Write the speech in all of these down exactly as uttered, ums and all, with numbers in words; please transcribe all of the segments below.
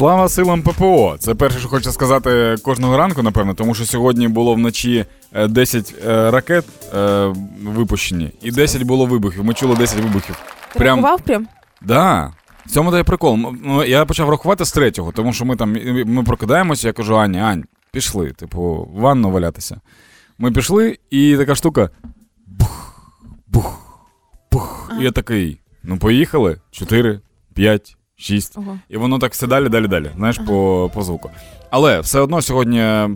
Слава силам ППО. Це перше, що хочу сказати кожного ранку, напевно, тому що сьогодні було вночі десять ракет е, випущені, і десять було вибухів. Ми чули десять вибухів. Ти прям... рахував прям? Так. Да. В цьому дає прикол. Я почав рахувати з третього, тому що ми там ми прокидаємося, я кажу: Ані, Ань, пішли, типу, в ванну валятися. Ми пішли, і така штука бух, бух, бух. І я такий, ну поїхали, чотири, п'ять, шість. Ого. І воно так все далі, далі, далі, знаєш, ага. по, по звуку. Але все одно сьогодні е,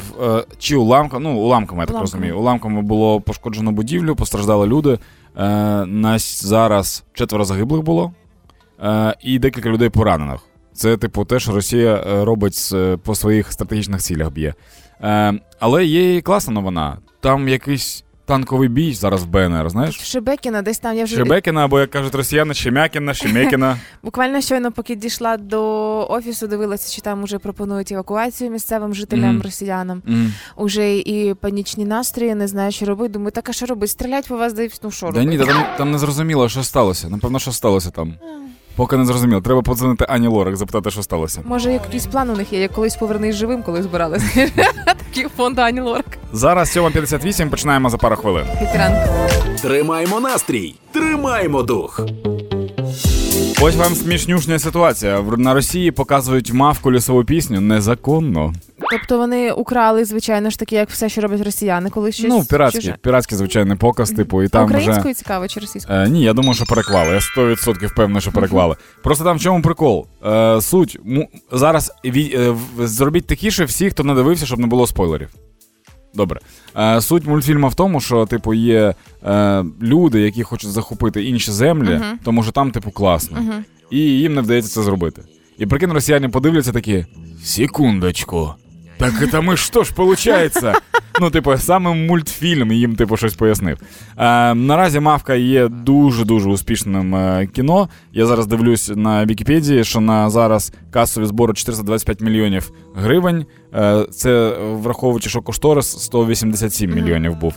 чи уламками, ну уламками, я так розумію, уламками було пошкоджено будівлю, постраждали люди. Е, нас зараз четверо загиблих було. Uh, і декілька людей поранених. Це, типу, те, що Росія робить по своїх стратегічних цілях б'є. Uh, але є і класна новина. Там якийсь танковий бій зараз в Бе Ен Ер, знаєш? Шебекіна десь там. Я вже... Шебекіна, або, як кажуть росіяни, Шемякіна, Шемякіна. Буквально щойно, поки дійшла до офісу, дивилася, чи там уже пропонують евакуацію місцевим жителям, mm. росіянам. Mm. Уже і панічні настрої, не знаю, що робити. Думаю, так, а що робити? Стрілять по вас, да і ну, що робити? Да ні, там, там не зрозуміло, що сталося. Напевно, що сталося там. Поки не зрозуміло. Треба подзвонити Ані Лорак, запитати, що сталося. Може, якийсь план у них є, як колись повернись живим, коли збиралися. Такий фонд Ані Лорак. Зараз сьома п'ятдесят вісім, починаємо за пару хвилин. Хеппі-ранку. Тримаємо настрій, тримаємо дух. Ось вам смішнюшня ситуація. На Росії показують Мавку лісову пісню незаконно. Тобто вони украли, звичайно ж таки, як все, що роблять росіяни, коли щось... Ну, піратський, піратський звичайний показ, типу, і там українською вже... Українською цікаво чи російською? Е, ні, я думаю, що переклали. Я сто відсотків впевнений, що переклали. Uh-huh. Просто там в чому прикол? Е, суть, му, зараз ві, е, зробіть тихіше всіх, хто не дивився, щоб не було спойлерів. Добре. Е, суть мультфільму в тому, що, типу, є е, люди, які хочуть захопити інші землі, uh-huh. тому що там, типу, класно. Uh-huh. І їм не вдається це зробити. І прикинь, росіяни подивляться такі, секундочку... Так это мы что ж, получается? Ну, типу, саме мультфільм їм, типу, щось пояснив. Е, наразі «Мавка» є дуже-дуже успішним е, кіно. Я зараз дивлюсь на Вікіпедії, що на зараз касові збори чотириста двадцять п'ять мільйонів гривень. Е, це, враховуючи, що кошторис сто вісімдесят сім мільйонів був.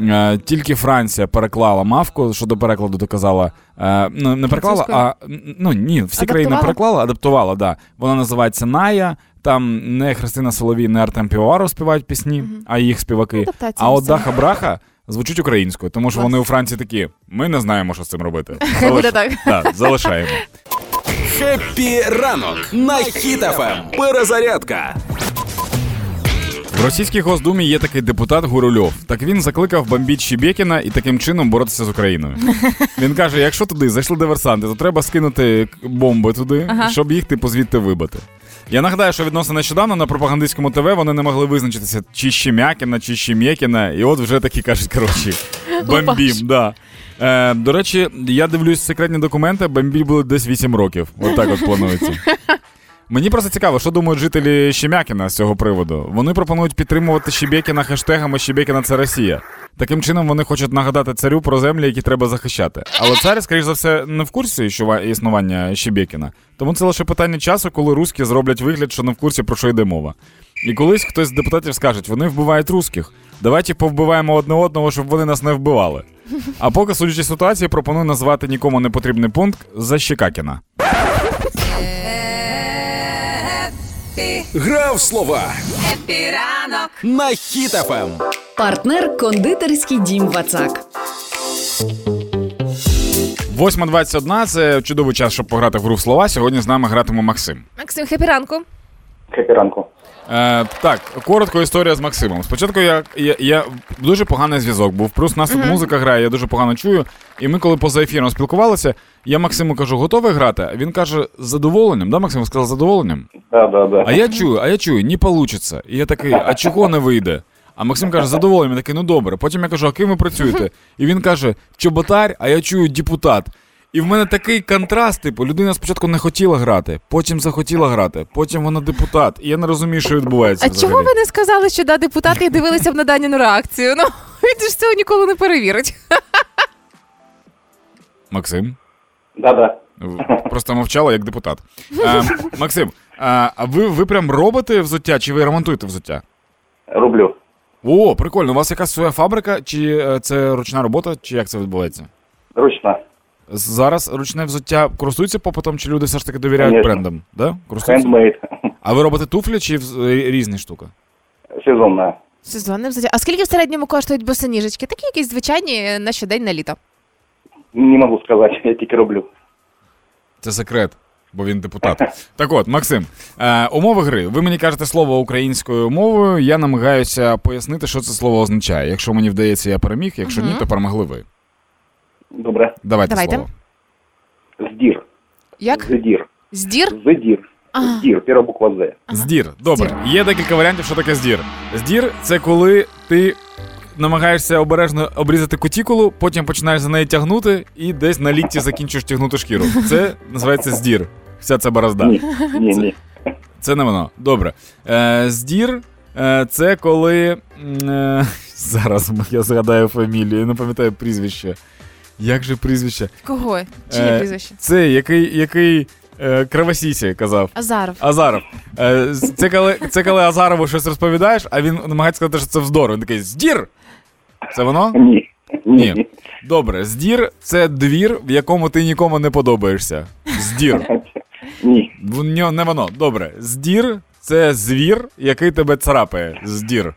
Е, тільки Франція переклала «Мавку», що до перекладу доказала. Е, ну, не переклала, а... Ну, ні, всі країни переклала, адаптувала, да. Вона називається «Ная». Там не Христина Соловій, не Артем Піоару співають пісні, mm-hmm. а їх співаки. А от Даха Браха звучить українською, тому що вони у Франції такі, ми не знаємо, що з цим робити. Хай буде так. Так, залишаємо. Хеппі ранок на Хіт еф ем. Перезарядка. В російській Госдумі є такий депутат Гурульов. Так він закликав бомбіть Шебекіна і таким чином боротися з Україною. Він каже, якщо туди зайшли диверсанти, то треба скинути бомби туди, ага. щоб їх типу звідти вибити. Я нагадаю, що відносно нещодавно на пропагандистському ТВ вони не могли визначитися, чи Шемякіна, чи Шемякіна, і от вже такі кажуть, коротше, бомбім, да. Е, до речі, я дивлюсь секретні документи, бомбі були десь вісім років, от так от планується. Мені просто цікаво, що думають жителі Шемякіна з цього приводу. Вони пропонують підтримувати Шебекіна хештегами «Шебекіна – це Росія». Таким чином вони хочуть нагадати царю про землі, які треба захищати. Але цар, скоріш за все, не в курсі існування Шебекіна. Тому це лише питання часу, коли русські зроблять вигляд, що не в курсі, про що йде мова. І колись хтось з депутатів скаже, вони вбивають русських. Давайте повбиваємо одне одного, щоб вони нас не вбивали. А поки, судячи ситуації, пропоную назвати нікому не потрібний пункт за Шебекіна. Гра в слова. Хеппі ранок на Хіт еф ем. Партнер кондитерський дім Вацак. восьма двадцять одна, це чудовий час, щоб пограти в гру в слова. Сьогодні з нами гратиме Максим. Максим, хеппі ранку. Хеппі ранку. Е, так, коротко історія з Максимом. Спочатку я, я, я дуже поганий зв'язок був, плюс нас тут uh-huh. музика грає, я дуже погано чую. І ми коли поза ефіром спілкувалися, я Максиму кажу, готовий грати? А він каже, з задоволенням. Да, Максим сказав, з задоволенням? Да, да, да. А я чую, а я чую, не получиться. І я такий, а чого не вийде? А Максим каже, з задоволенням. Я такий, ну добре. Потім я кажу, а ким ви працюєте? І він каже, чоботар, а я чую депутат. І в мене такий контраст, типу, людина спочатку не хотіла грати, потім захотіла грати, потім вона депутат. І я не розумію, що відбувається. А взагалі. Чого ви не сказали, що да, депутати і дивилися б на Даніну реакцію? Ну, він ж цього ніколи не перевірить. Максим? Да-да. Просто мовчала, як депутат. Е, Максим, а ви, ви прям робите взуття, чи ви ремонтуєте взуття? Роблю. О, прикольно. У вас якась своя фабрика, чи це ручна робота, чи як це відбувається? Ручна. Зараз ручне взуття користується попитом, чи люди все ж таки довіряють Конечно. Брендам? Да? Хендмейд. А ви робите туфлі чи різні штуки? Сезонна. Сезонна взагалі. А скільки в середньому коштують босоніжечки? Такі якісь звичайні на щодень, на літо? Не можу сказати, я тільки роблю. Це секрет, бо він депутат. Так от, Максим, е, умови гри. Ви мені кажете слово українською мовою, я намагаюся пояснити, що це слово означає. Якщо мені вдається, я переміг, якщо угу. ні, то перемогли ви. Добре. Давайте, Давайте. слово. Здір. Як? Здір. Здір? Здір. Ага. Здір, перша буква З. Ага. Здір, добре. Здір. Є декілька варіантів, що таке здір. Здір – це коли ти намагаєшся обережно обрізати кутікулу, потім починаєш за неї тягнути і десь на лікті закінчуєш тягнути шкіру. Це називається здір. Вся ця борозда. Ні, ні, ні. Це, це не воно. Добре. Е, здір е, – це коли... Е, зараз я згадаю фамілію, не пам'ятаю прізвище. Як же прізвище? Кого? Чи є прізвище? Е, це який... який Кривосісі казав. Азаров. Азаров. Це коли, це коли Азарову щось розповідаєш, а він намагається сказати, що це вздор. Він такий, здір! Це воно? Ні. Ні. Добре, здір – це двір, в якому ти нікому не подобаєшся. Здір. Ні. Не воно. Добре. Здір – це звір, який тебе царапає. Здір.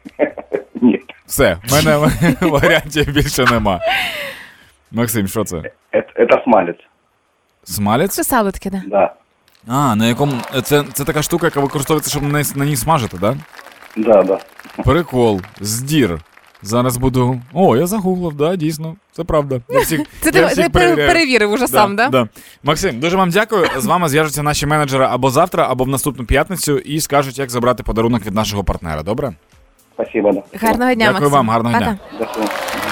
Ні. Все. В мене варіантів більше нема. Максим, що це? Це смалець. Смалець? Це салатки, да. Да. А, на якому... Це, це така штука, яка використовується, щоб на, на ній смажити, да? Да, да. Прикол. Здір. Зараз буду... О, я загуглив, да, дійсно. Це правда. Я всіх, це я ти, ти перевірив уже да, сам, да? Да. Максим, дуже вам дякую. З вами зв'яжуться наші менеджери або завтра, або в наступну п'ятницю і скажуть, як забрати подарунок від нашого партнера. Добре? Спасибо, да. Гарного дня, Максим. Дякую вам, гарного Пока. Дня. Дякую.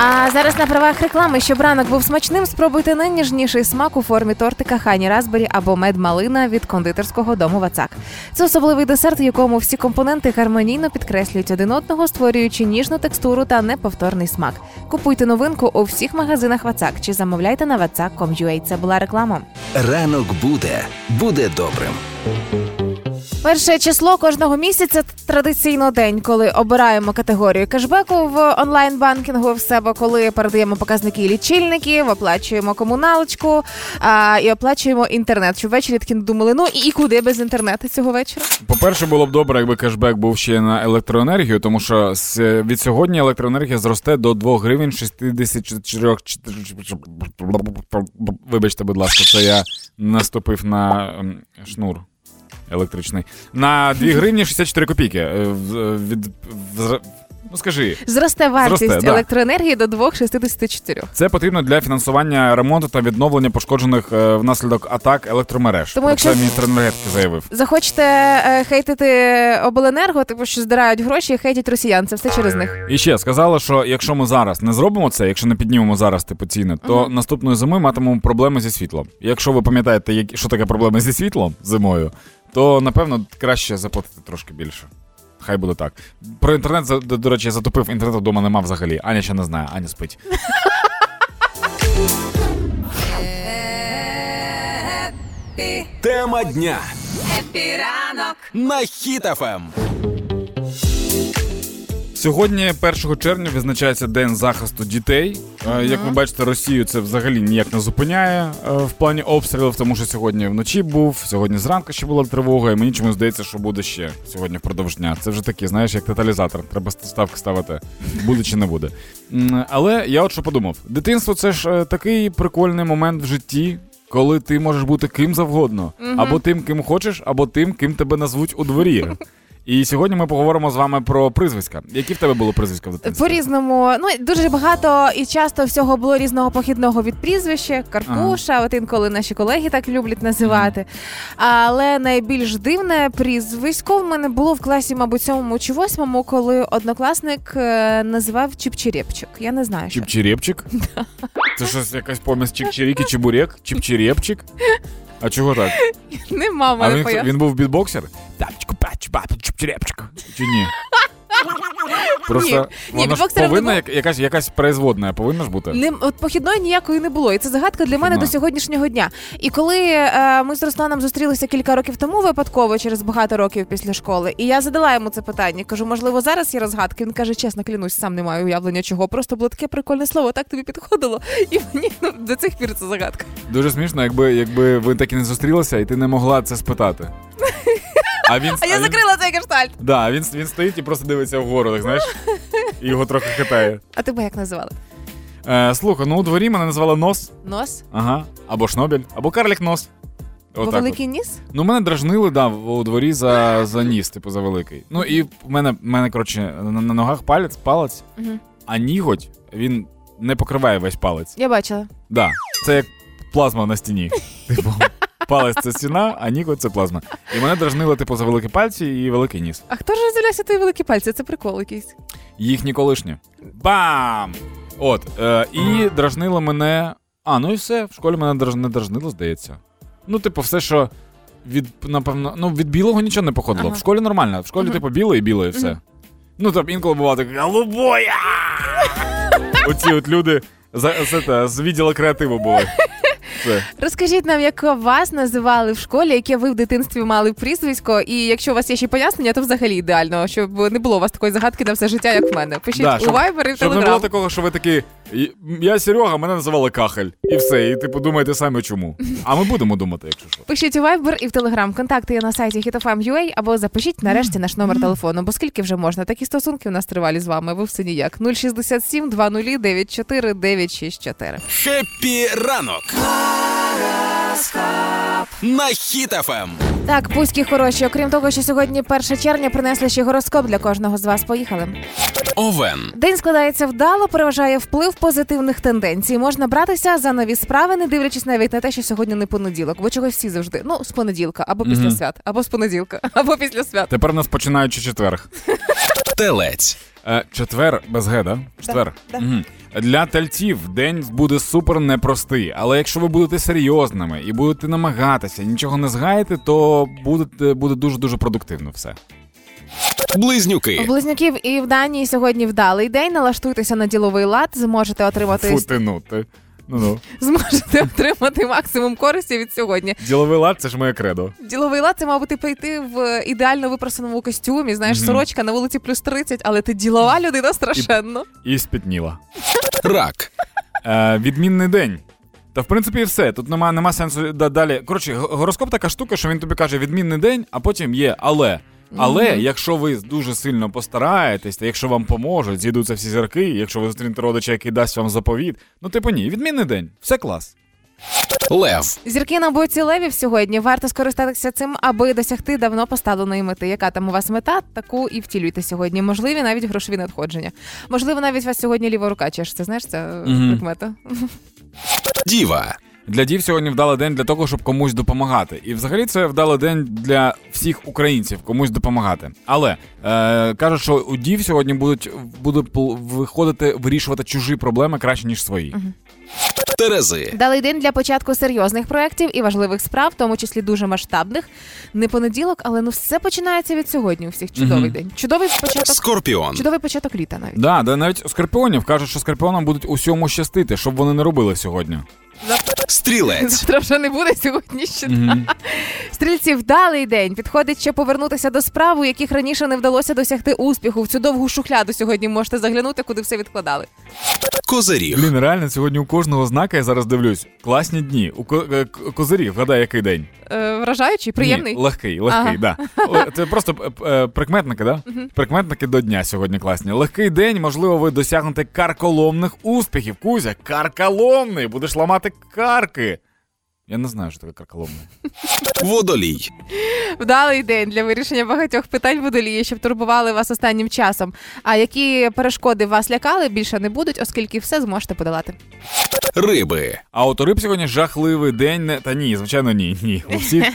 А зараз на правах реклами, щоб ранок був смачним, спробуйте найніжніший смак у формі тортика Хані Разбері або мед-малина від кондитерського дому Вацак. Це особливий десерт, в якому всі компоненти гармонійно підкреслюють один одного, створюючи ніжну текстуру та неповторний смак. Купуйте новинку у всіх магазинах Вацак чи замовляйте на вацак крапка ком крапка ю а. Це була реклама. Ранок буде. Буде добрим. Перше число кожного місяця – традиційно день, коли обираємо категорію кешбеку в онлайн-банкінгу в себе, коли передаємо показники лічильників, оплачуємо комуналочку а, і оплачуємо інтернет. Що ввечері таки думали, ну і, і куди без інтернету цього вечора? По-перше, було б добре, якби кешбек був ще на електроенергію, тому що від сьогодні електроенергія зросте до два гривні шістдесят чотири... Вибачте, будь ласка, це я наступив на шнур. Електричний. На дві гривні шістдесят чотири копійки. Від... Ну, скажи. Зросте вартість Зросте, електроенергії да. до два шістдесят чотири. Це потрібно для фінансування ремонту та відновлення пошкоджених е, внаслідок атак електромереж. Тому якщо... Це міністр енергетики заявив. Захочете е, хейтити Обленерго, тому що здирають гроші і хейтять росіян. Це все через них. І ще сказала, що якщо ми зараз не зробимо це, якщо не піднімемо зараз типу ціни, то угу. наступної зими матимемо проблеми зі світлом. Якщо ви пам'ятаєте, як... що таке проблеми зі світлом зимою, то, напевно, краще заплатити трошки більше. Хай буде так. Про інтернет, до, до речі, я затопив. Інтернету вдома нема взагалі. Аня ще не знає. Аня спить. Тема дня. Хеппі ранок. На Хіт еф ем. Сьогодні, першого червня, визначається День захисту дітей. Uh-huh. Як ви бачите, Росію це взагалі ніяк не зупиняє в плані обстрілів, тому що сьогодні вночі був, сьогодні зранку ще була тривога, і мені чомусь здається, що буде ще сьогодні впродовж дня. Це вже такі, знаєш, як тоталізатор, треба ставки ставити, буде чи не буде. Але я от що подумав. Дитинство – це ж такий прикольний момент в житті, коли ти можеш бути ким завгодно. Uh-huh. Або тим, ким хочеш, або тим, ким тебе назвуть у дворі. І сьогодні ми поговоримо з вами про прізвиська. Які в тебе були прізвиська в дитинстві? По-різному. Ну, дуже багато і часто всього було різного похідного від прізвища. Карпуша, ага. от інколи наші колеги так люблять називати. Ага. Але найбільш дивне прізвисько в мене було в класі, мабуть, сьомому чи восьмому, коли однокласник називав Чіпчерєпчик. Я не знаю, що. Чіпчерєпчик? Це щось якась помість Чіпчерік і Чебурек? Чіпчерєпчик? А чого так? Нема, мене пояснює. А він, він був бітбоксер? Тапочку, пачу, папу, чіп-черепчик. Чи ні? Просто ні, вона ні, ж повинна, було... якась, якась производна повинна ж бути? Не, от похідної ніякої не було. І це загадка для мене Фіма. До сьогоднішнього дня. І коли е, ми з Русланом зустрілися кілька років тому випадково, через багато років після школи, і я задала йому це питання. Кажу, можливо, зараз є розгадки? Він каже, чесно, клянусь, сам не маю уявлення чого. Просто було таке прикольне слово, так тобі підходило. І мені ну, до цих пір це загадка. Дуже смішно, якби, якби ви так і не зустрілися, і ти не могла це спитати. А, він, а, а я він... закрила цей гештальт. Так, да, він, він стоїть і просто дивиться вгору, так, знаєш, і його трохи хитає. А тебе як називали? Е, слухай, ну у дворі мене називали Нос. Нос? Ага. Або Шнобель, або Карлік Нос. Бо великий от. Ніс? Ну, мене дражнили, да, у дворі за, за ніс, типу, за великий. Ну, і в мене, мене коротше, на, на ногах палець, палець, угу. А ніготь, він не покриває весь палець. Я бачила. Да, це як плазма на стіні. Типу, палець – це стіна, а ніготь – це плазма. І мене дражнили, типу, за великі пальці і великий ніс. А хто ж розділяється твої великі пальці? Це прикол якийсь. Їхні колишні. Бам! От, е, і дражнило мене... А, ну і все, в школі мене драж... не дражнило, здається. Ну, типу, все, що від, напевно, ну, від білого нічого не походило. Ага. В школі нормально. В школі, uh-huh. типу, біле і біле, і все. Uh-huh. Ну, там інколи бувало так, голубой! Оці от люди з, з, з, з відділу креативу були. Це. Розкажіть нам, як вас називали в школі, яке ви в дитинстві мали прізвисько, і якщо у вас є ще пояснення, то взагалі ідеально, щоб не було у вас такої загадки на все життя, як в мене. Пишіть да, у Viber і в Telegram. Щоб не було такого, що ви такі, я Серега, мене називали Кахель, і все, і типу думаєте самі чому. А ми будемо думати, якщо що. Пишіть у Viber і в Telegram. Контакти є на сайті hit ef em точка ю а, або запишіть нарешті наш номер телефону, бо скільки вже можна. Такі стосунки у нас тривалі з вами, ви все ніяк. нуль шість сім двадцять дев'ять чотири дев'ять шість чотири. Хеппі ранок! На Хіт-ФМ. Так, пуські хороші. Окрім того, що сьогодні перше червня, принесли ще гороскоп для кожного з вас. Поїхали. Овен. День складається вдало, переважає вплив позитивних тенденцій. Можна братися за нові справи, не дивлячись навіть на те, що сьогодні не понеділок. Бо чогось всі завжди. Ну, з понеділка, або після угу. свят, або з понеділка, або після свят. Тепер нас починаючи четверг. Телець. Четвер без Г, да? Четвер. Да, да. Угу. Для тельців день буде супер непростий, але якщо ви будете серйозними і будете намагатися, нічого не згаєте, то буде, буде дуже-дуже продуктивно все. Близнюки. У близнюків і в Данії сьогодні вдалий день, налаштуйтеся на діловий лад, зможете отримати... Фу ти, ну, ти. Ну-ну. Зможете отримати максимум користі від сьогодні. Діловий лад – це ж моє кредо. Діловий лад – це, мабуть, прийти в ідеально випрасаному костюмі, знаєш, mm-hmm. сорочка на вулиці плюс тридцять, але ти ділова людина страшенно. І, і спітніла. Рак. Е, відмінний день. Та, в принципі, і все. Тут нема, нема сенсу далі. Коротше, гороскоп така штука, що він тобі каже відмінний день, а потім є але. Але mm-hmm. якщо ви дуже сильно постараєтесь, та якщо вам поможуть, зійдуться всі зірки, якщо ви зустрінете родича, який дасть вам заповіт, ну типу ні, відмінний день, все клас. Лев. Зірки на боці левів сьогодні. Варто скористатися цим, аби досягти давно поставленої мети. Яка там у вас мета, таку і втілюйте сьогодні. Можливі навіть грошові надходження. Можливо, навіть вас сьогодні ліва рука чешеться. Це знаєш, це mm-hmm. прикмета. Діва. Для дів сьогодні вдалий день для того, щоб комусь допомагати. І взагалі це вдалий день для всіх українців, комусь допомагати. Але е, кажуть, що у дів сьогодні будуть, будуть виходити, вирішувати чужі проблеми краще, ніж свої. Угу. Терези. Вдалий день для початку серйозних проєктів і важливих справ, в тому числі дуже масштабних. Не понеділок, але ну все починається від сьогодні у всіх. Чудовий угу. день. Чудовий початок. Скорпіон. Чудовий початок літа навіть. Да, да, навіть скорпіонів кажуть, що скорпіонам будуть усьому щастити, щоб вони не робили сьогодні. Стрілець. Завтра вже не буде сьогодні ще. Mm-hmm. Стрільці, вдалий день. Підходить ще повернутися до справ, у яких раніше не вдалося досягти успіху. В цю довгу шухляду сьогодні можете заглянути, куди все відкладали. Козиріг. Блін, реально, сьогодні у кожного знака, я зараз дивлюсь, класні дні. У Козиріг, вгадай, який день? Е, вражаючий, приємний? Ні, легкий, легкий, ага. да. Це просто е, прикметники, да? Угу. Прикметники до дня сьогодні класні. Легкий день, можливо, ви досягнете карколомних успіхів. Кузя, карколомний, будеш ламати карки. Я не знаю, що таке карколомне. Водолій. Вдалий день для вирішення багатьох питань водолії, щоб турбували вас останнім часом. А які перешкоди вас лякали, більше не будуть, оскільки все зможете подолати. Риби. А от у риб сьогодні жахливий день. Та ні, звичайно, ні. ні. У, всіх...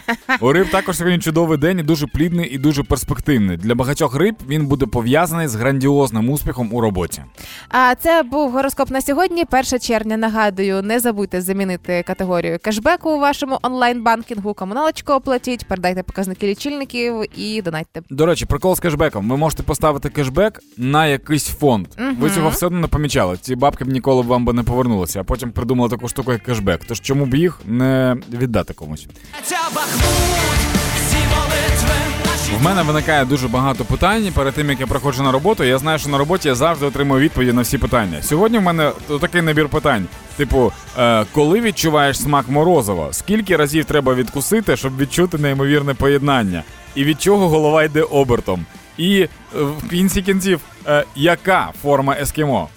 у риб також сьогодні чудовий день, і дуже плідний і дуже перспективний. Для багатьох риб він буде пов'язаний з грандіозним успіхом у роботі. А це був гороскоп на сьогодні, перше червня. Нагадую, не забудьте замінити категорію кешбеку у вашому онлайн-банкінгу, комуналочку оплатіть, передайте показники лічильників і донатьте. До речі, прикол з кешбеком. Ви можете поставити кешбек на якийсь фонд. Угу. Ви цього все одно не помічали. Ці бабки б ніколи б вам би не повернулися, а потім придумала таку штуку, як кешбек. Тож чому б їх не віддати комусь? В мене виникає дуже багато питань перед тим, як я приходжу на роботу. Я знаю, що на роботі я завжди отримую відповіді на всі питання. Сьогодні в мене такий набір питань. Типу, е, коли відчуваєш смак морозива? Скільки разів треба відкусити, щоб відчути неймовірне поєднання? і від чого голова йде обертом. І в кінці кінців, е, яка форма ескімо?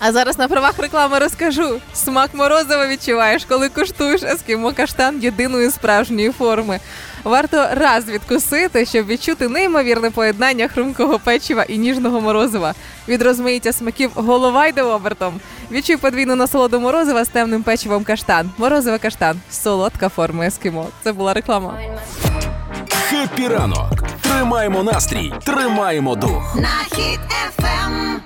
А зараз на правах реклами розкажу. Смак морозива відчуваєш, коли куштуєш ескімо каштан єдиної справжньої форми. Варто раз відкусити, щоб відчути неймовірне поєднання хрумкого печива і ніжного морозива. Від розмаїття смаків голова йде обертом. Відчуй подвійну насолоду морозива з темним печивом каштан. Морозива каштан. Солодка форма ескімо. Це була реклама. Хеппі ранок. Тримаємо настрій. Тримаємо дух. На Хіт еф ем.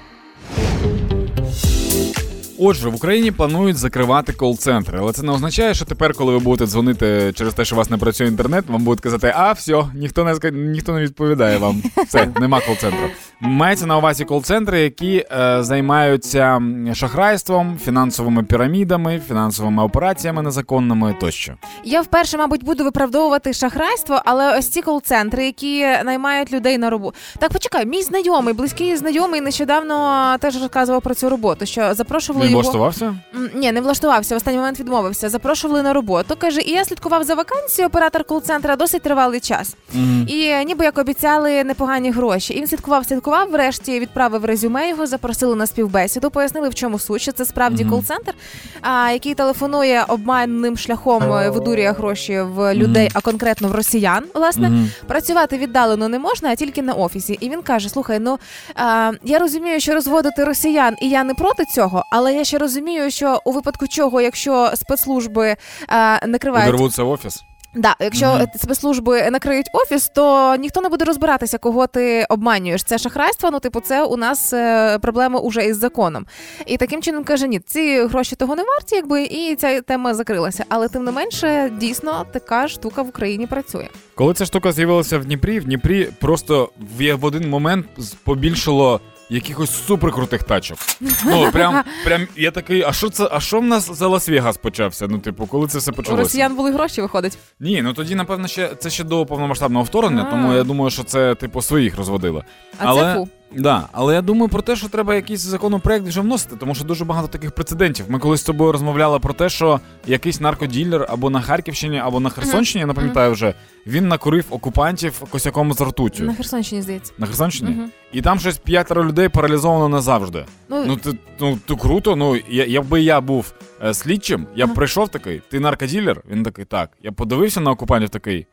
Отже, в Україні планують закривати кол-центри, але це не означає, що тепер, коли ви будете дзвонити через те, що у вас не працює інтернет, вам будуть казати, а, все, ніхто не, ніхто не відповідає вам, все, нема кол-центру. Мається на увазі кол-центри, які е, займаються шахрайством, фінансовими пірамідами, фінансовими операціями незаконними тощо. Я вперше, мабуть, буду виправдовувати шахрайство, але ось ці кол-центри, які наймають людей на роботу. Так, почекай, мій знайомий, близький знайомий нещодавно теж розказував про цю роботу, що запрошували його... Він влаштувався? Ні, не влаштувався, в останній момент відмовився. Запрошували на роботу, каже, і я слідкував за вакансією оператор кол-центра досить тривалий час. Mm-hmm. І ніби як обіцяли непогані гроші. І він слідкував, слідкував врешті відправив резюме його, запросили на співбесіду, пояснили, в чому суть, що це справді mm-hmm. кол-центр, а, який телефонує обманним шляхом, видурює гроші в людей, mm-hmm. а конкретно в росіян, власне. Mm-hmm. Працювати віддалено не можна, а тільки на офісі. І він каже, слухай, ну, а, я розумію, що розводити росіян, і я не проти цього, але я ще розумію, що у випадку чого, якщо спецслужби а, накривають... Дорвуться в офіс? Да, якщо mm-hmm. спецслужби накриють офіс, то ніхто не буде розбиратися, кого ти обманюєш. Це шахрайство, ну, типу, це у нас е, проблема уже із законом. І таким чином, каже, ні, ці гроші того не варті, якби, і ця тема закрилася. Але, тим не менше, дійсно, така штука в Україні працює. Коли ця штука з'явилася в Дніпрі, в Дніпрі просто в один момент побільшало якихось суперкрутих тачок. Ну, прям, прям, я такий, а що це, а що в нас за Лас-Вегас почався? Ну, типу, коли це все почалося? У росіян були гроші, виходить? Ні, ну тоді, напевно, ще, це ще до повномасштабного вторгнення, а. тому я думаю, що це, типу, своїх розводило. А але, це фу. Да, але я думаю про те, що треба якийсь законопроект вже вносити, тому що дуже багато таких прецедентів. Ми колись з тобою розмовляли про те, що якийсь наркоділер або на Харківщині, або на Херсонщині, я не пам'ятаю вже, він накурив окупантів косяком з ртуттю. На Херсонщині, здається. На Херсонщині? Угу. І там щось п'ятеро людей паралізовано назавжди. Ну, ну, ти, ну ти круто, ну, я, якби я був е, слідчим, я б ага. прийшов такий, ти наркоділер? Він такий, так. Я подивився на окупантів такий,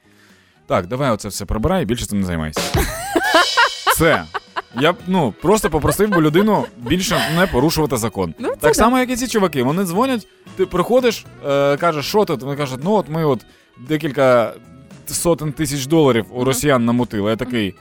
так, давай оце все прибирай і більше цим не займайся. Все. Я б, ну, просто попросив би людину більше не порушувати закон. Ну, так, так само, як і ці чуваки. Вони дзвонять, ти приходиш, е, кажеш, що тут? Вони кажуть, ну от ми от декілька сотень тисяч доларів у росіян намутили. Я такий... Так,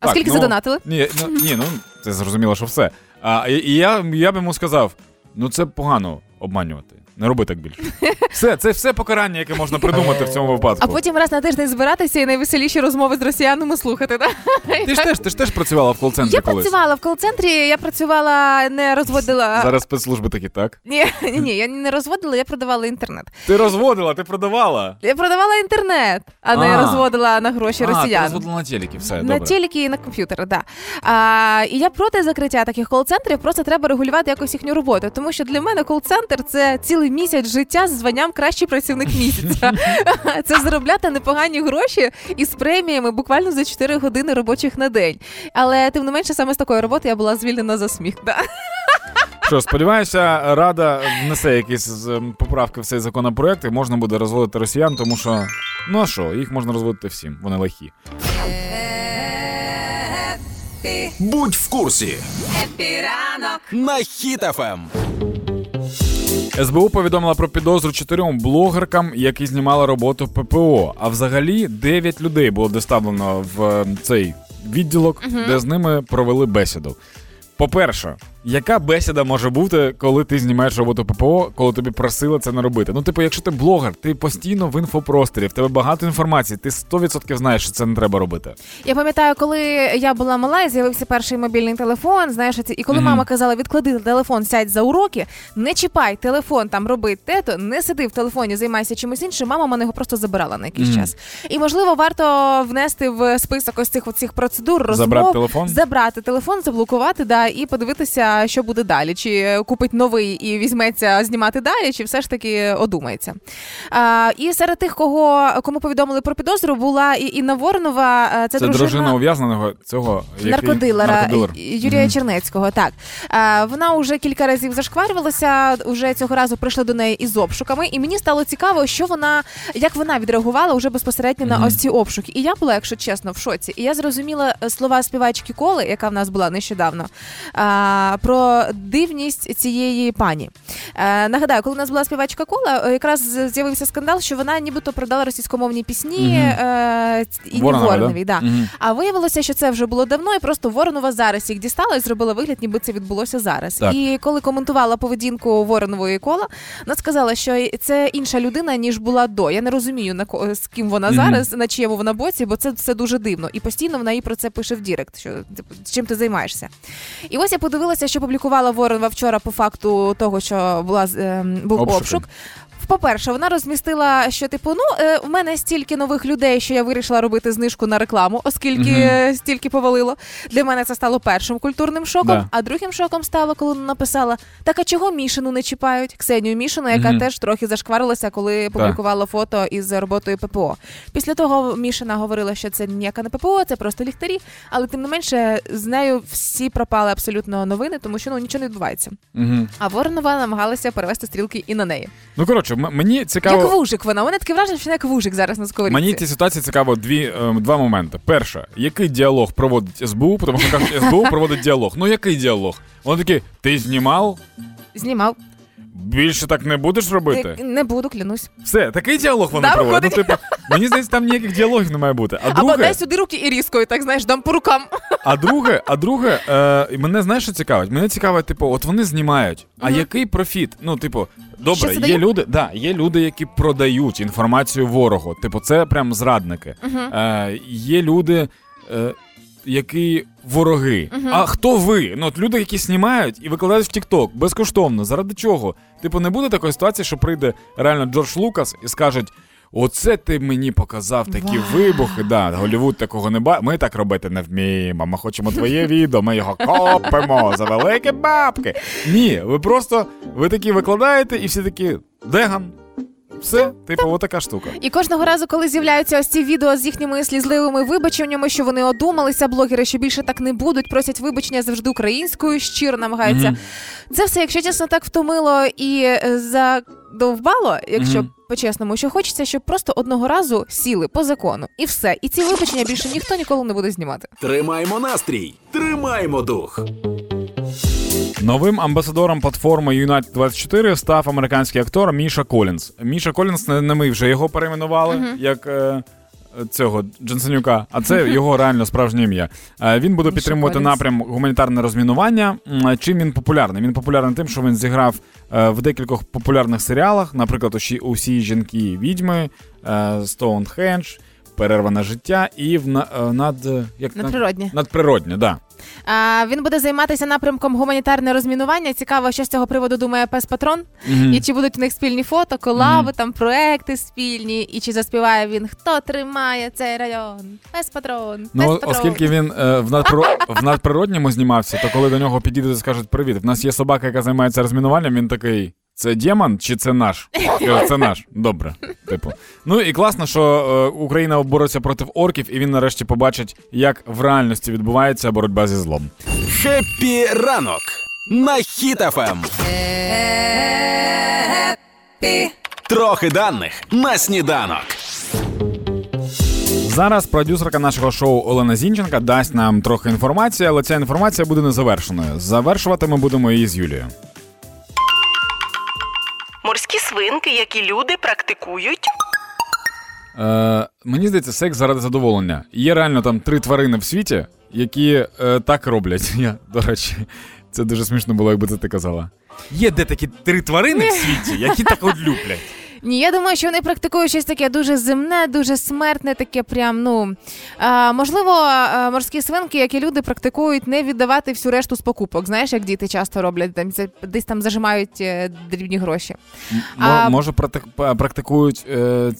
а скільки ну, задонатили? Ні, ну, ні, ну це зрозуміло, що все. А, і я, я б йому сказав, ну це погано обманювати. Не роби так більше. Все, це все покарання, яке можна придумати в цьому випадку. А потім раз на тиждень збиратися і найвеселіші розмови з росіянами слухати. Так? Ти ж теж, ти ж теж працювала в кол-центрі я колись? Я працювала в кол-центрі, я працювала, не розводила... Зараз спецслужби такі, так? Ні, ні, ні, я не розводила, я продавала інтернет. Ти розводила, ти продавала? Я продавала інтернет, а, а не розводила на гроші а, росіян. А, ти розводила на телеки, все, на добре. На телеки і на комп'ютери, так. Да. І я проти закриття таких кол-центрів, просто треба регулювати якось їхню роботу, тому що для мене кол-центр це цілий місяць життя з званням «Кращий працівник місяця». Це заробляти непогані гроші із преміями буквально за чотири години робочих на день. Але, тим не менше, саме з такої роботи я була звільнена за сміх. Да. Що, сподіваюся, Рада внесе якісь поправки в цей законопроект і можна буде розводити росіян, тому що, ну а що, їх можна розводити всім, вони лахі. Будь в курсі! Хеппі ранок! На Хіт еф ем! ес бе у повідомила про підозру чотирьом блогеркам, які знімали роботу пе пе о. А взагалі дев'ять людей було доставлено в цей відділок, uh-huh. де з ними провели бесіду. По-перше, яка бесіда може бути, коли ти знімаєш роботу пе пе о, коли тобі просили це не робити? Ну, типу, якщо ти блогер, ти постійно в інфопросторі, в тебе багато інформації, ти сто відсотків знаєш, що це не треба робити. Я пам'ятаю, коли я була мала, і з'явився перший мобільний телефон, знаєш, і коли mm-hmm. мама казала, відклади телефон, сядь за уроки, не чіпай телефон, там, роби те-то, не сиди в телефоні, займайся чимось іншим, мама мене його просто забирала на якийсь mm-hmm. час. І, можливо, варто внести в список ось цих оцих процедур, розмов, забрати телефон, забрати телефон, заблокувати, да, і подивитися подивитися, що буде далі. Чи купить новий і візьметься знімати далі, чи все ж таки одумається. А, і серед тих, кого, кому повідомили про підозру, була і Інна Воронова. Це, це дружина, дружина ув'язненого цього наркодилера Юрія mm-hmm. Чернецького. Так. А, вона вже кілька разів зашкварювалася, вже цього разу прийшла до неї із обшуками. І мені стало цікаво, що вона, як вона відреагувала вже безпосередньо mm-hmm. на ось ці обшуки. І я була, якщо чесно, в шоці. І я зрозуміла слова співачки Коли, яка в нас була нещодавно, а, про дивність цієї пані. А, нагадаю, коли в нас була співачка Кола, якраз з'явився скандал, що вона нібито продала російськомовні пісні mm-hmm. е- Інні Вороновій. Да? Да. Mm-hmm. А виявилося, що це вже було давно, і просто Воронова зараз їх дістала і зробила вигляд, ніби це відбулося зараз. Так. І коли коментувала поведінку Воронової Кола, вона сказала, що це інша людина, ніж була до. Я не розумію, на ко- з ким вона mm-hmm. зараз, на чиєму вона боці, бо це все дуже дивно. І постійно вона їй про це пише в Дірект, що чим ти займаєшся. І ось я подивилася, що публікувала Воронова вчора по факту того, що була, е- був обшук. обшук. По-перше, вона розмістила, що типу, ну, е, в мене стільки нових людей, що я вирішила робити знижку на рекламу, оскільки mm-hmm. стільки повалило. Для мене це стало першим культурним шоком, yeah. а другим шоком стало, коли вона написала, так а чого Мішину не чіпають? Ксенію Мішину, яка mm-hmm. теж трохи зашкварилася, коли публікувала yeah. фото із роботою ППО. Після того Мішина говорила, що це ніяка не ППО, це просто ліхтарі, але тим не менше з нею всі пропали абсолютно новини, тому що ну, нічого не відбувається. Mm-hmm. А Воронова намагалася перевести стрілки і на неї. Ну, коротше, мені цікаво... Як вужик вона, вона таке враження, що як вужик зараз на сковорідці. Мені цій ситуації цікаво дві, два моменти. Перше, який діалог проводить СБУ, тому що кажуть, СБУ проводить діалог. Ну який діалог? Вони такі, ти знімав? Знімав. Більше так не будеш робити? Не, не буду, клянусь. Все, такий діалог вони да, проводять. Ну, типу, мені здається, там ніяких діалогів не має бути. А друге... Або дай сюди руки і різкою, так, знаєш, дам по рукам. А друге, а друге, е, мене, знаєш, що цікавить? Мене цікавить, типу, от вони знімають, а mm-hmm. який профіт? Ну, типу, добре, є люди, да, є люди, які продають інформацію ворогу. Типу, це прям зрадники. Mm-hmm. Е, є люди... Е, які вороги. Uh-huh. А хто ви? Ну, от люди, які знімають і викладають в TikTok безкоштовно. Заради чого? Типу, не буде такої ситуації, що прийде реально Джордж Лукас і скаже, оце ти мені показав такі wow. вибухи. Да, Голлівуд такого не бачить. Ми так робити не вміємо. Ми хочемо твоє відео, ми його копимо за великі бабки. Ні, ви просто, ви такі викладаєте і всі такі, деган. Все, типу, отака штука. І кожного разу, коли з'являються ось ці відео з їхніми слізливими вибаченнями, що вони одумалися, блогери, що більше так не будуть, просять вибачення завжди українською, щиро намагаються. Mm-hmm. Це все, якщо чесно, так втомило і задовбало, якщо... Mm-hmm. По-чесному, що хочеться, щоб просто одного разу сіли по закону. І все. І ці вибачення більше ніхто ніколи не буде знімати. Тримаємо настрій! Тримаємо дух! Новим амбасадором платформи Юнайтед двадцять чотири став американський актор Міша Колінз. Міша Колінз, не, не ми вже його перейменували, uh-huh. як... Е... цього Дженсенюка, а це його реально справжнє ім'я. Він буде підтримувати напрям гуманітарне розмінування. Чим він популярний? Він популярний тим, що він зіграв в декількох популярних серіалах, наприклад, «Усі жінки відьми», «Стоунхендж», «Перерване життя» і в над... як, «Надприроднє». «Надприроднє», так. Да. А, він буде займатися напрямком гуманітарне розмінування. Цікаво, що з цього приводу думає Пес Патрон. Mm-hmm. І чи будуть у них спільні фото, колаби, mm-hmm. там проекти спільні. І чи заспіває він «Хто тримає цей район? Пес Патрон, Пес ну, Патрон». Оскільки він е, в, надприро... в надприродньому знімався, то коли до нього підійдуть і скажуть «Привіт, в нас є собака, яка займається розмінуванням», він такий... Це демон чи це наш? Це наш. Добре. Типу. Ну і класно, що Україна бореться проти орків, і він нарешті побачить, як в реальності відбувається боротьба зі злом. Хеппі ранок на Хіт еф ем. Хеппі. Трохи даних на сніданок. Зараз продюсерка нашого шоу Олена Зінченка дасть нам трохи інформації, але ця інформація буде незавершеною. Завершувати ми будемо її з Юлією. Морські свинки, які люди практикують? Е, мені здається, секс заради задоволення. Є реально там три тварини в світі, які е, так роблять. Я, до речі, це дуже смішно було, якби це ти казала. Є де такі три тварини в світі, які так от люблять? Ні, я думаю, що вони практикують щось таке дуже земне, дуже смертне, таке прям, ну... А, можливо, а, морські свинки, які люди практикують, не віддавати всю решту з покупок. Знаєш, як діти часто роблять, там, десь там зажимають е, дрібні гроші. М- а, може, практи- практикують е,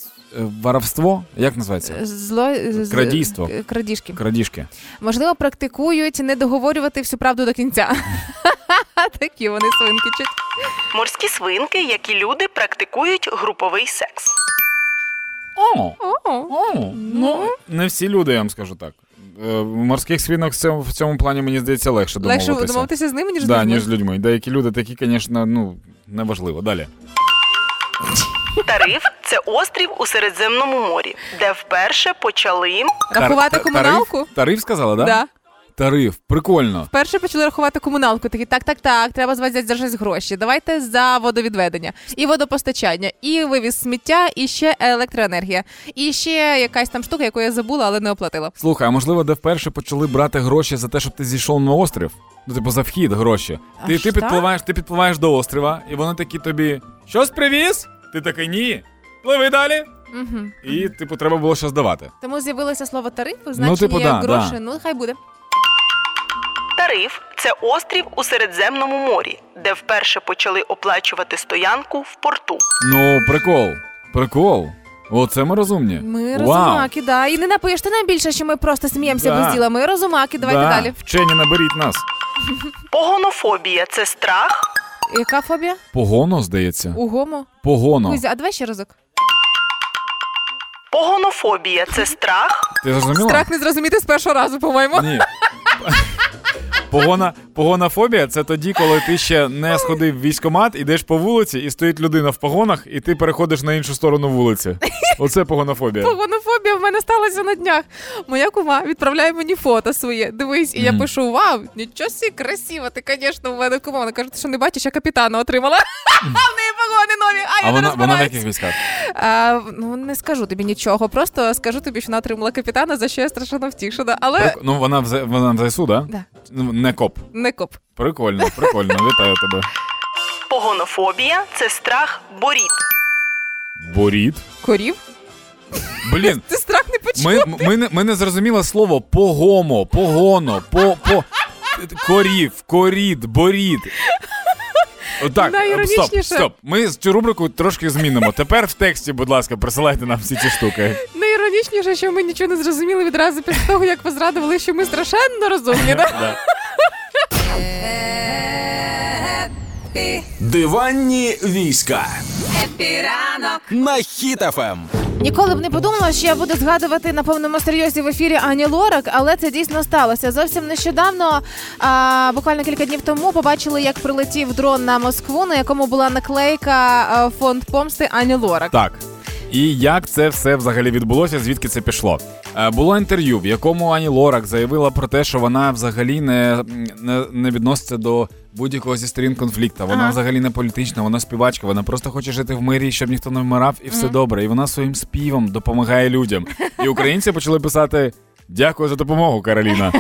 воровство? Як називається? Зло... Крадійство. Крадіжки. Крадіжки. Можливо, практикують не договорювати всю правду до кінця. Такі вони свинки. Морські свинки, які люди практикують груповий секс. О, о, о, ну, не всі люди, я вам скажу так. Морських свинок в цьому плані, мені здається, легше домовитися. Легше домовитися з ними, ніж з людьми? Так, ніж з людьми. Деякі люди такі, звісно, ну, неважливо. Далі. Тариф – це острів у Середземному морі, де вперше почали... Рахувати комуналку? Тариф, тариф сказала, так? Да? Так. Да. Тариф, прикольно. Вперше почали рахувати комуналку. Такі, так, так, так, треба з вас взяти за щось гроші. Давайте за водовідведення, і водопостачання, і вивіз сміття, і ще електроенергія. І ще якась там штука, яку я забула, але не оплатила. Слухай, а можливо, де вперше почали брати гроші за те, щоб ти зійшов на острів? Ну, типу, за вхід гроші. Ти, ти, підпливаєш, ти підпливаєш до острова, і вони такі тобі, щось привіз? Ти такий, ні, пливи далі. Угу. І, типу, треба було щось давати. Тому з'явилося слово тариф, значення ну, типу, да, гроші, да. Ну, хай буде. Тариф – це острів у Середземному морі, де вперше почали оплачувати стоянку в порту. Ну, прикол, прикол. Оце ми розумні. Ми розумаки, да. І не напиш ти нам більше, що ми просто сміємося да. без діла. Ми розумаки, давайте да. далі. Вчені, наберіть нас. Погонофобія – це страх. Яка фобія? Погоно, здається. Угомо? Погоно. Кузя, а давай ще разок. Погонофобія – це страх. Ти зрозуміла? Страх не зрозуміти з першого разу, по-моєму. Ні. Погона, погонофобія – це тоді, коли ти ще не сходив в військкомат, ідеш по вулиці, і стоїть людина в погонах, і ти переходиш на іншу сторону вулиці. Оце погонофобія. Погонофобія в мене сталася на днях. Моя кума відправляє мені фото своє. Дивись, і mm. я пишу, вау, нічого сі, красиво, ти, звісно, в мене кума. Вона каже, ти що не бачиш, я капітана отримала. А в неї погони нові, а, а я вона, не розбираюсь. А вона в яких військах? А, ну, не скажу тобі нічого, просто скажу тобі, що вона отримала капітана, за що я страшно втішена. Але... Ну, вона в, вона в ЗСУ, да? Да. Не коп. Не коп. Прикольно, прикольно, вітаю тебе. Погонофобія – це страх борід. Борід? Корів? Блін. Ти страх не почути. Ми, ми, ми, ми не зрозуміло слово погомо, погоно, по, по... корів, корід, борід. Так, стоп, стоп. Ми цю рубрику трошки змінимо. Тепер в тексті, будь ласка, присилайте нам всі ці штуки. Найіронічніше, що ми нічого не зрозуміли відразу після того, як ви зрадували, що ми страшенно розумні. Диванні війська. Хеппі ранок на Хіт еф ем. Ніколи б не подумала, що я буду згадувати на повному серйозі в ефірі Ані Лорак, але це дійсно сталося. Зовсім нещодавно, а, буквально кілька днів тому, побачили, як прилетів дрон на Москву, на якому була наклейка «Фонд помсти Ані Лорак». Так. І як це все взагалі відбулося, звідки це пішло? Було інтерв'ю, в якому Ані Лорак заявила про те, що вона взагалі не, не, не відноситься до будь-якого зі сторін конфлікту. Вона ага. взагалі не політична, вона співачка, вона просто хоче жити в мирі, щоб ніхто не вмирав, і все mm. добре. І вона своїм співом допомагає людям. І українці почали писати «Дякую за допомогу, Кароліна».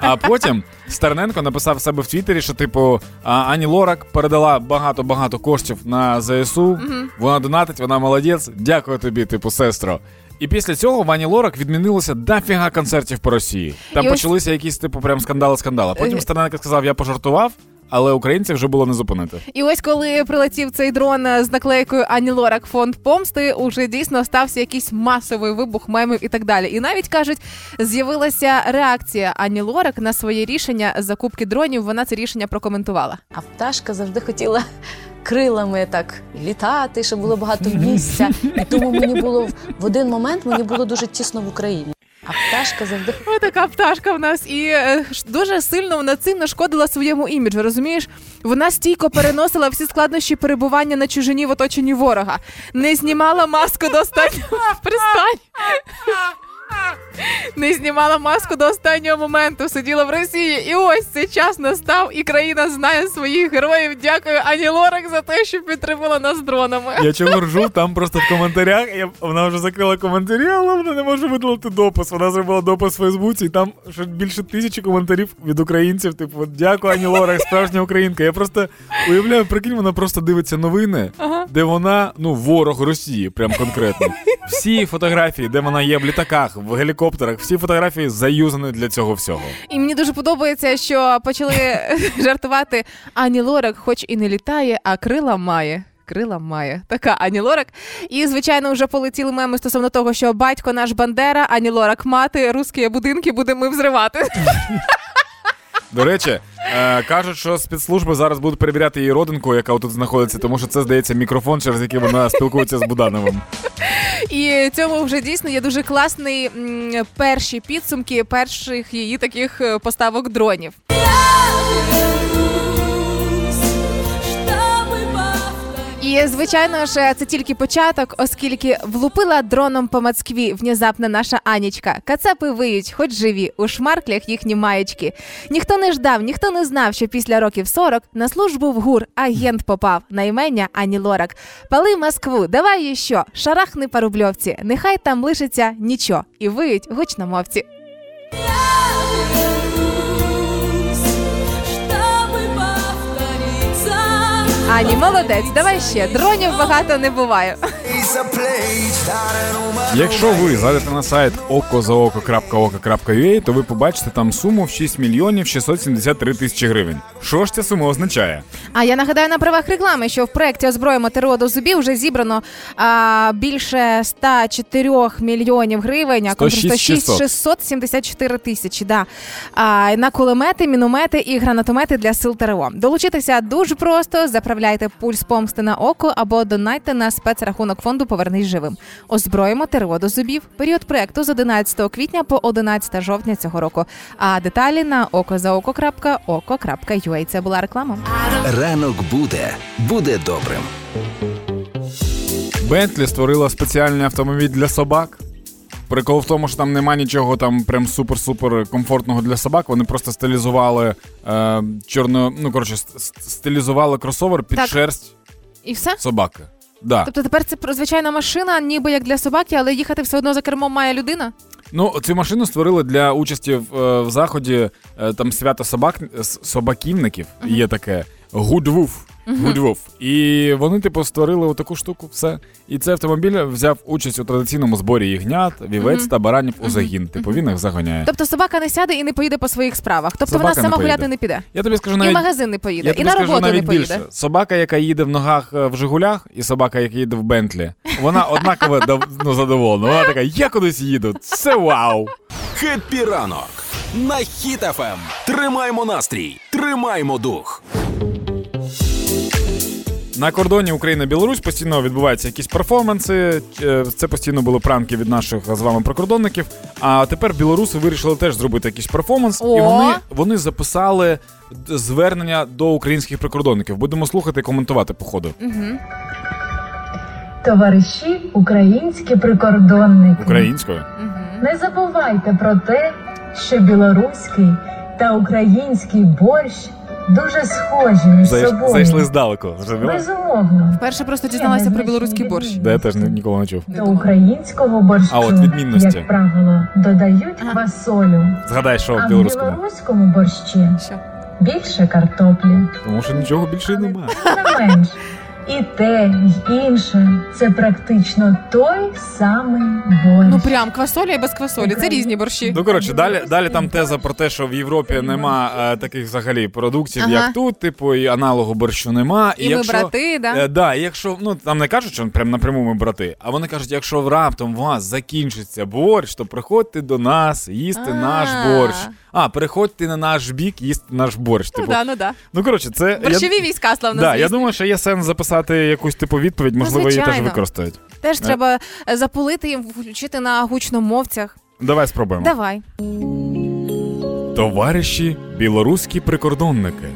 А потім Стерненко написав себе в Твіттері, що, типу, Ані Лорак передала багато-багато коштів на ЗСУ, mm-hmm. вона донатить, вона молодець, дякую тобі, типу, сестро. І після цього в Ані Лорак відмінилося дофіга концертів по Росії. Там і почалися ось... якісь, типу, прям скандали-скандали. Потім Стерненко сказав, я пожартував, але українців вже було не зупинити. І ось коли прилетів цей дрон з наклейкою «Ані Лорак, фонд помсти», уже дійсно стався якийсь масовий вибух мемів і так далі. І навіть, кажуть, з'явилася реакція Ані Лорак на своє рішення закупки дронів. Вона це рішення прокоментувала. А пташка завжди хотіла крилами так літати, щоб було багато місця. І тому мені було в один момент мені було дуже тісно в Україні. А пташка завжди... Ось така пташка в нас. І е, дуже сильно вона цим нашкодила своєму іміджу, розумієш? Вона стійко переносила всі складнощі перебування на чужині в оточенні ворога. Не знімала маску до останнього... Пристань! Не знімала маску до останнього моменту. Сиділа в Росії. І ось цей час настав, і країна знає своїх героїв. Дякую Ані Лорак за те, що підтримала нас дронами. Я чого ржу, там просто в коментарях. Я, вона вже закрила коментарі, але вона не може видалити допис. Вона зробила допис в Фейсбуці, і там більше тисячі коментарів від українців. Типу, дякую Ані Лорак, справжня українка. Я просто уявляю, прикинь, вона просто дивиться новини, ага. де вона, ну, ворог Росії, прям конкретно. Всі фотографії, де вона є в літаках, в гелікоптерах, всі фотографії заюзані для цього всього. І мені дуже подобається, що почали жартувати Ані Лорак, хоч і не літає, а крила має. Крила має. Така Ані Лорак. І, звичайно, вже полетіли меми стосовно того, що батько наш Бандера, Ані Лорак мати, русські будинки будемо ми взривати. До речі, Е, кажуть, що спецслужби зараз будуть перевіряти її родинку, яка тут знаходиться, тому що це, здається, мікрофон, через який вона спілкується з Будановим. І цьому вже дійсно є дуже класні перші підсумки перших її таких поставок дронів. І, звичайно ж, це тільки початок, оскільки влупила дроном по Москві внезапно наша Анічка. Кацапи виють, хоч живі, у шмарклях їхні маєчки. Ніхто не ждав, ніхто не знав, що після років сорок на службу в ГУР агент попав, на ім'я Ані Лорак. Пали Москву, давай їй що, шарахни по Рубльовці, нехай там лишиться нічо. І виють гучномовці. Ані, молодець, давай ще, дронів багато не буває. Якщо ви зайдете на сайт око за око крапка око крапка ю а, то ви побачите там суму в шість мільйонів шістсот сімдесят три тисячі гривень. Що ж ця сума означає? А я нагадаю на правах реклами, що в проєкті «Озброємо ТРО до зубів» вже зібрано а, більше сто чотири мільйонів гривень, а конкретно шість тисяч шістсот сімдесят чотири тисячі да, а, на кулемети, міномети і гранатомети для сил ТРО. Долучитися дуже просто, заправляйте пульс помсти на око або донайте на спецрахунок фонду «Повернись живим». «Озброємо ТРО до зубів». Період проєкту з одинадцятого квітня по одинадцятого жовтня цього року. А деталі на око за око крапка око крапка ю а. Це була реклама. Ранок буде. Буде добрим. Бентлі створила спеціальний автомобіль для собак. Прикол в тому, що там нема нічого там прям супер-супер комфортного для собак. Вони просто стилізували е, чорно, ну, коротше, стилізували кросовер під так. шерсть і все? Собаки. Да. Тобто тепер це звичайна машина, ніби як для собаки, але їхати все одно за кермом має людина? Ну, цю машину створили для участі в, е, в заході, е, там свято собак, собаківників, uh-huh. є таке, Гудвуф. Гудвуф. Uh-huh. І вони, типу, створили отаку штуку, все. І цей автомобіль взяв участь у традиційному зборі ягнят, вівець uh-huh. та баранів у загін. Uh-huh. Типу, він їх заганяє. Тобто собака не сяде і не поїде по своїх справах? Тобто собака вона сама гуляти не піде? Я тобі скажу, навіть... І в магазин не поїде, і на роботу не поїде? Більше. Собака, яка їде в ногах в «Жигулях», і собака, яка їде в «Бентлі», вона однаково ну, задоволена. Вона така, я кудись їду, це вау! Хеппі ранок на Хіт еф ем. Тримаємо настрій, тримаємо дух. На кордоні Україна-Білорусь постійно відбуваються якісь перформанси, це постійно були пранки від наших з вами прикордонників, а тепер білоруси вирішили теж зробити якийсь перформанс, О! і вони, вони записали звернення до українських прикордонників. Будемо слухати і коментувати по ходу. Угу. Товариші українські прикордонники, Українською. Угу. Не забувайте про те, що білоруський та український борщ дуже схожі між Зайш... собою. Зайшли здалеку. Безумовно. Вперше просто дізналася про білоруський борщ. Да, я теж ніколи не чув. До українського борщу, а от відмінності, як правило, додають ага. квасолю. Згадай, що в білоруському. А в білоруському борщі що? Більше картоплі. Тому що нічого більше немає. Не менш. І те, і інше. Це практично той самий борщ. Ну прям квасолі і без квасолі. Це різні борщі. Ну коротше, далі, далі там теза про те, що в Європі нема е, таких взагалі продуктів, ага. як тут, типу, і аналогу борщу нема. І, і ми якщо, брати, да? Е, да, і якщо, ну там не кажуть, що прям напряму ми брати, а вони кажуть, якщо раптом у вас закінчиться борщ, то приходьте до нас, їсти А-а-а. наш борщ. А, переходьте на наш бік, їсти наш борщ. Ну типу. да, ну да. Ну коротше, це... Борщові я, війська, славно да, звісні. Я думаю, що є сенс записати якусь типу відповідь, можливо, її теж використають. Теж yeah. треба запулити їм, включити на гучномовцях. Давай спробуємо. Давай. Товариші білоруські прикордонники.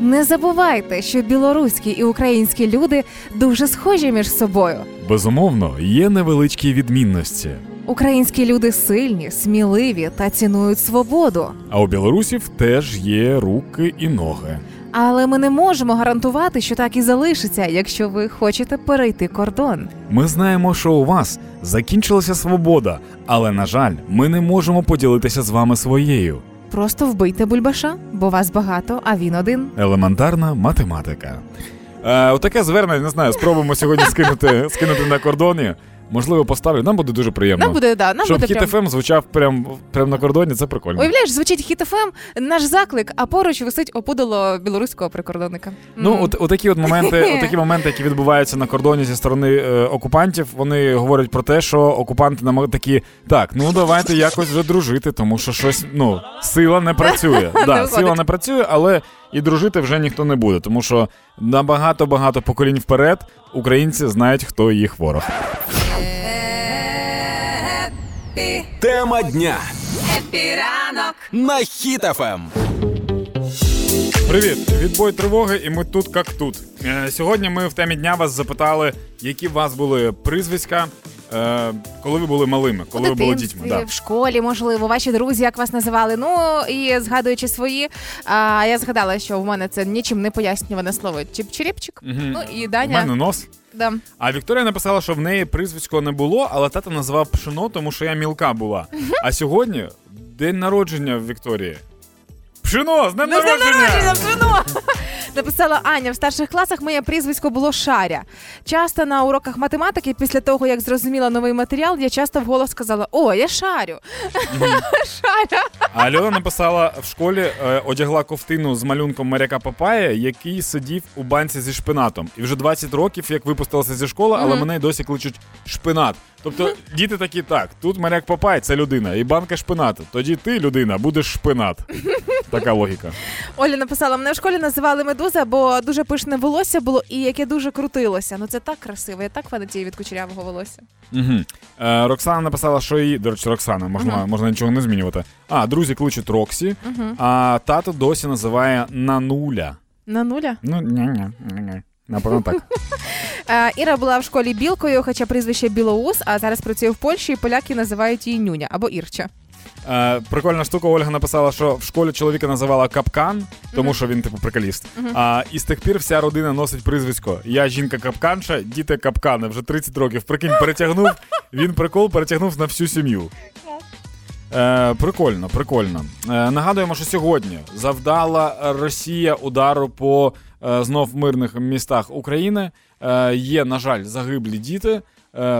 Не забувайте, що білоруські і українські люди дуже схожі між собою. Безумовно, є невеличкі відмінності. Українські люди сильні, сміливі та цінують свободу. А у білорусів теж є руки і ноги. Але ми не можемо гарантувати, що так і залишиться, якщо ви хочете перейти кордон. Ми знаємо, що у вас закінчилася свобода, але, на жаль, ми не можемо поділитися з вами своєю. Просто вбийте бульбаша, бо вас багато, а він один. Елементарна математика. Е, отаке звернення, не знаю, спробуємо сьогодні скинути, скинути на кордоні. можливо, поставлю. Нам буде дуже приємно. Нам буде, да, нам щоб буде Хіт еф ем звучав прям, прям на кордоні, це прикольно. Уявляєш, звучить Хіт еф ем, наш заклик, а поруч висить опудало білоруського прикордонника. Ну, mm. от, от такі от моменти, от такі моменти, які відбуваються на кордоні зі сторони е, окупантів, вони говорять про те, що окупанти нам такі, так, ну давайте якось вже дружити, тому що щось, ну, сила не працює. Да, не сила не працює, але і дружити вже ніхто не буде, тому що на багато-багато поколінь вперед українці знають, хто їх ворог. Тема дня. Хеппі ранок на Хіт еф ем. Привіт, відбой тривоги, і ми тут як тут. Сьогодні ми в темі дня вас запитали, які у вас були прізвиська, коли ви були малими, коли у ви були дітьми. Да. В школі, можливо, ваші друзі, як вас називали. Ну, і згадуючи свої, а, я згадала, що в мене це нічим не пояснюване слово «чіп-чиріпчик». Угу. Ну, і Даня... У мене нос. Да. А Вікторія написала, що в неї прізвисько не було, але тата назвав Пшено, тому що я мілка була. Угу. А сьогодні день народження Вікторії. Пшено, з днем ну, народження! З днем народження, Пшено! Написала Аня, в старших класах моє прізвисько було Шаря. Часто на уроках математики, після того, як зрозуміла новий матеріал, я часто вголос сказала, о, я шарю. Шаря. А Альона написала, в школі е, одягла ковтину з малюнком моряка Попая, який сидів у банці зі шпинатом. І вже двадцять років, як випустилася зі школи, але mm-hmm. мене й досі кличуть шпинат. Тобто mm-hmm. діти такі, так, тут моряк Попай – це людина, і банка шпинату. Тоді ти, людина, будеш шпинат. Така логіка. Оля написала, мене в школі називали медуза, бо дуже пишне волосся було і яке дуже крутилося. Ну це так красиво, я так фанатію від кучерявого волосся. Угу. Е, Роксана написала, що її, до речі, Роксана, можна, uh-huh. можна нічого не змінювати. А, друзі кличуть Роксі, uh-huh. а тато досі називає Нануля. Нануля? Ну, ня-ня-ня-ня. Напевно, так. Іра була в школі білкою, хоча прізвище Білоус, а зараз працює в Польщі, і поляки називають її Нюня або Ірча. Е, прикольна штука, Ольга написала, що в школі чоловіка називала Капкан, тому uh-huh. що він типу приколіст. Uh-huh. А і з тих пір вся родина носить прізвисько. Я жінка-капканша, діти капкани. Вже тридцять років. Прикинь, перетягнув, він прикол перетягнув на всю сім'ю. Е, прикольно, прикольно. Е, нагадуємо, що сьогодні завдала Росія удару по е, знов мирних містах України. Е, є, на жаль, загиблі діти.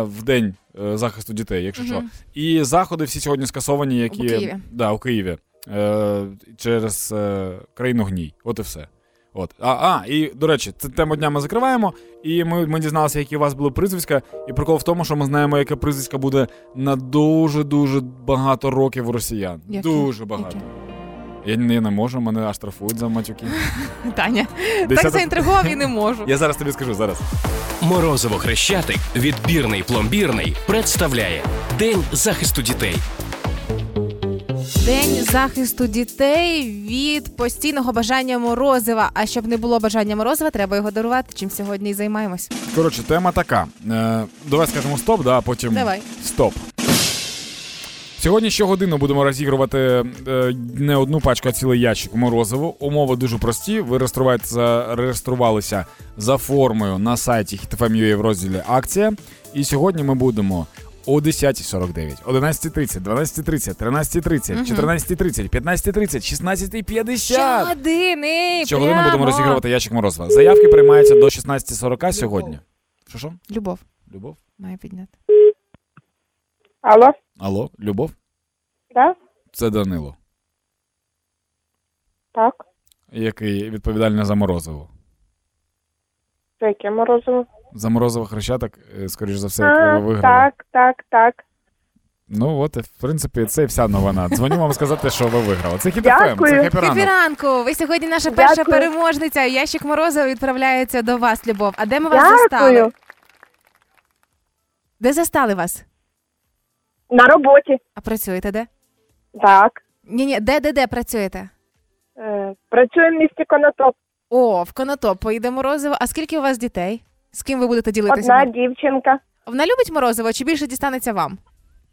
В день захисту дітей, якщо угу. що. І заходи всі сьогодні скасовані, які... У Києві. Да, у Києві. Е, через е, країну гній. От і все. От. А, а, і, до речі, це тему дня ми закриваємо, і ми, ми дізналися, які у вас були прізвиська, і прикол в тому, що ми знаємо, яке прізвисько буде на дуже-дуже багато років у росіян. Які? Дуже багато. Які? Я не, я не можу, мене аж штрафують за матюки. Таня, десяток... так заінтригував і не можу. Я зараз тобі скажу, зараз. Морозово Хрещатик, відбірний пломбірний, представляє День захисту дітей. День захисту дітей від постійного бажання морозива. А щоб не було бажання морозива, треба його дарувати, чим сьогодні і займаємось. Коротше, тема така. Е, давай скажемо стоп, да, а потім давай. Стоп. Сьогодні щогодину будемо розігрувати е, не одну пачку, а цілий ящик морозиво. Умови дуже прості. Ви реєструвалися за формою на сайті хіт еф ем точка ю а в розділі «Акція». І сьогодні ми будемо о десята сорок дев'ять, одинадцята тридцять, дванадцята тридцять, тринадцята тридцять, угу. чотирнадцята тридцять, п'ятнадцята тридцять, шістнадцята п'ятдесят. Щогодини! Щогодину будемо розігрувати ящик морозива. Заявки приймаються до шістнадцята сорок сьогодні. Що-що? Любов. Любов? Має підняти. Алло? Алло, Любов? Так. Да? Це Данило. Так. Який відповідальний за морозиво? Це яке морозиво? За морозиво Хрещатик, скоріш за все, як ви виграли. Так, так, так. Ну от, в принципі, це і вся новина. Дзвоню вам сказати, що ви виграли. Це Хіт еф ем, це Хеппі ранок. Хеппі ранку. Ви сьогодні наша перша Дякую. переможниця. Ящик морозива відправляється до вас, Любов. А де ми вас Дякую. застали? Де застали вас? На роботі. А працюєте де? Так. Ні-ні, де-де-де працюєте? Е, працюємо в місті Конотоп. О, в Конотоп поїдемо морозиво. А скільки у вас дітей? З ким ви будете ділитися? Одна дівчинка. Вона любить морозиво чи більше дістанеться вам?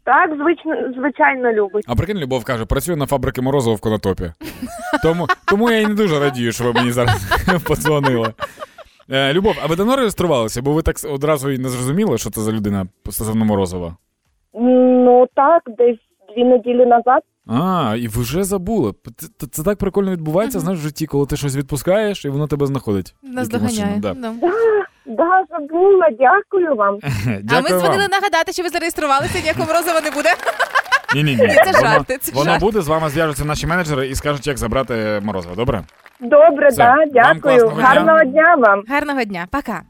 Так, звично, звичайно любить. А прикинь, Любов каже, працюю на фабриці морозиво в Конотопі. Тому, тому я і не дуже радію, що ви мені зараз подзвонили. Е, Любов, а ви давно реєструвалися? Бо ви так одразу і не зрозуміли, що це за людина стосовно морозива? Ну так, десь дві неділі назад. А, і ви вже забули. Це, це так прикольно відбувається, uh-huh. знаєш, в житті, коли ти щось відпускаєш, і воно тебе знаходить. Нас доганяє. Да. Да. Да, забула, дякую вам. Дякую а ми дзвонили вам. Нагадати, що ви зареєструвалися, ніякого морозова не буде. Ні-ні-ні. Це воно, жарти, це воно жарт. Буде, з вами зв'яжуться наші менеджери і скажуть, як забрати морозиво, добре? Добре, так, да, дякую. Гарного дня. дня вам. Гарного дня, пока.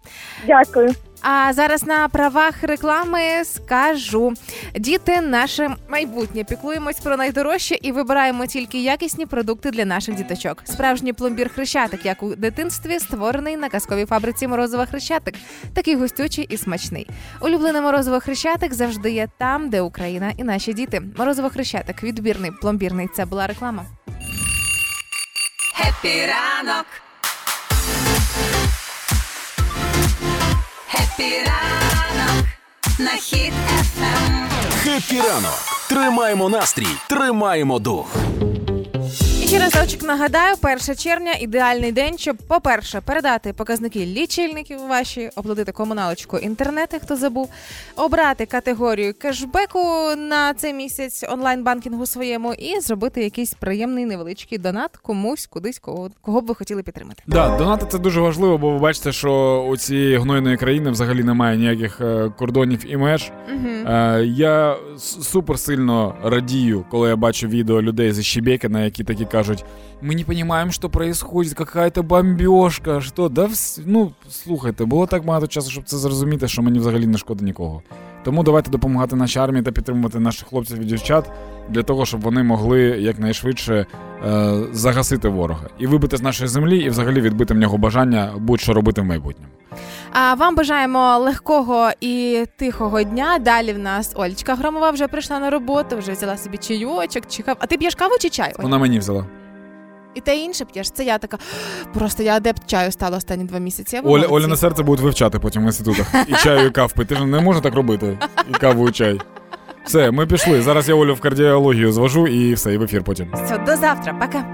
Дякую. А зараз на правах реклами скажу. Діти – наше майбутнє. Піклуємось про найдорожче і вибираємо тільки якісні продукти для наших діточок. Справжній пломбір «Хрещатик», як у дитинстві, створений на казковій фабриці морозива «Хрещатик». Такий густючий і смачний. Улюблене морозиво «Хрещатик» завжди є там, де Україна і наші діти. Морозиво «Хрещатик» – відбірний, пломбірний. Це була реклама. Хеппі ранок! Хеппі ранок на Хіт еф ем. Хеппі ранок. Тримаємо настрій, тримаємо дух. І ще разочок нагадаю, перше червня – ідеальний день, щоб, по-перше, передати показники лічильників ваші, оплатити комуналочку інтернету, хто забув, обрати категорію кешбеку на цей місяць онлайн-банкінгу своєму і зробити якийсь приємний невеличкий донат комусь, кудись, кого, кого б ви хотіли підтримати. Да, донати – це дуже важливо, бо ви бачите, що у цієї гнойної країни взагалі немає ніяких кордонів і меж. Угу. Я супер сильно радію, коли я бачу відео людей зі Шебекіна, які такі кажуть, ми не понимаем, что происходит, какая-то бомбежка, что, да, вс... ну, слухайте, було так багато часу, щоб це зрозуміти, що мені взагалі не шкода нікого. Тому давайте допомагати нашій армії та підтримувати наших хлопців і дівчат для того, щоб вони могли якнайшвидше е- загасити ворога і вибити з нашої землі, і взагалі відбити в нього бажання будь-що робити в майбутньому. А вам бажаємо легкого і тихого дня. Далі в нас Олічка Громова вже прийшла на роботу, вже взяла собі чайочок, чекав. А ти п'єш каву чи чай? Вона мені взяла. І те інше п'єш. Це я така, просто я адепт чаю стала останні два місяці. Оля, Оля на серце будуть вивчати потім в інститутах. І чаю, і кав пити. Ти ж не можна так робити. І каву, і чай. Все, ми пішли. Зараз я Олю в кардіологію звожу і все, і в ефір потім. Все, до завтра. Пока.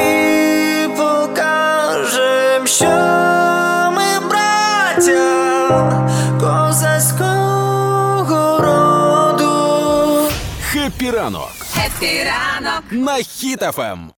І покажем, що козацького роду. Хеппі ранок. Хеппі ранок на Хіт еф ем.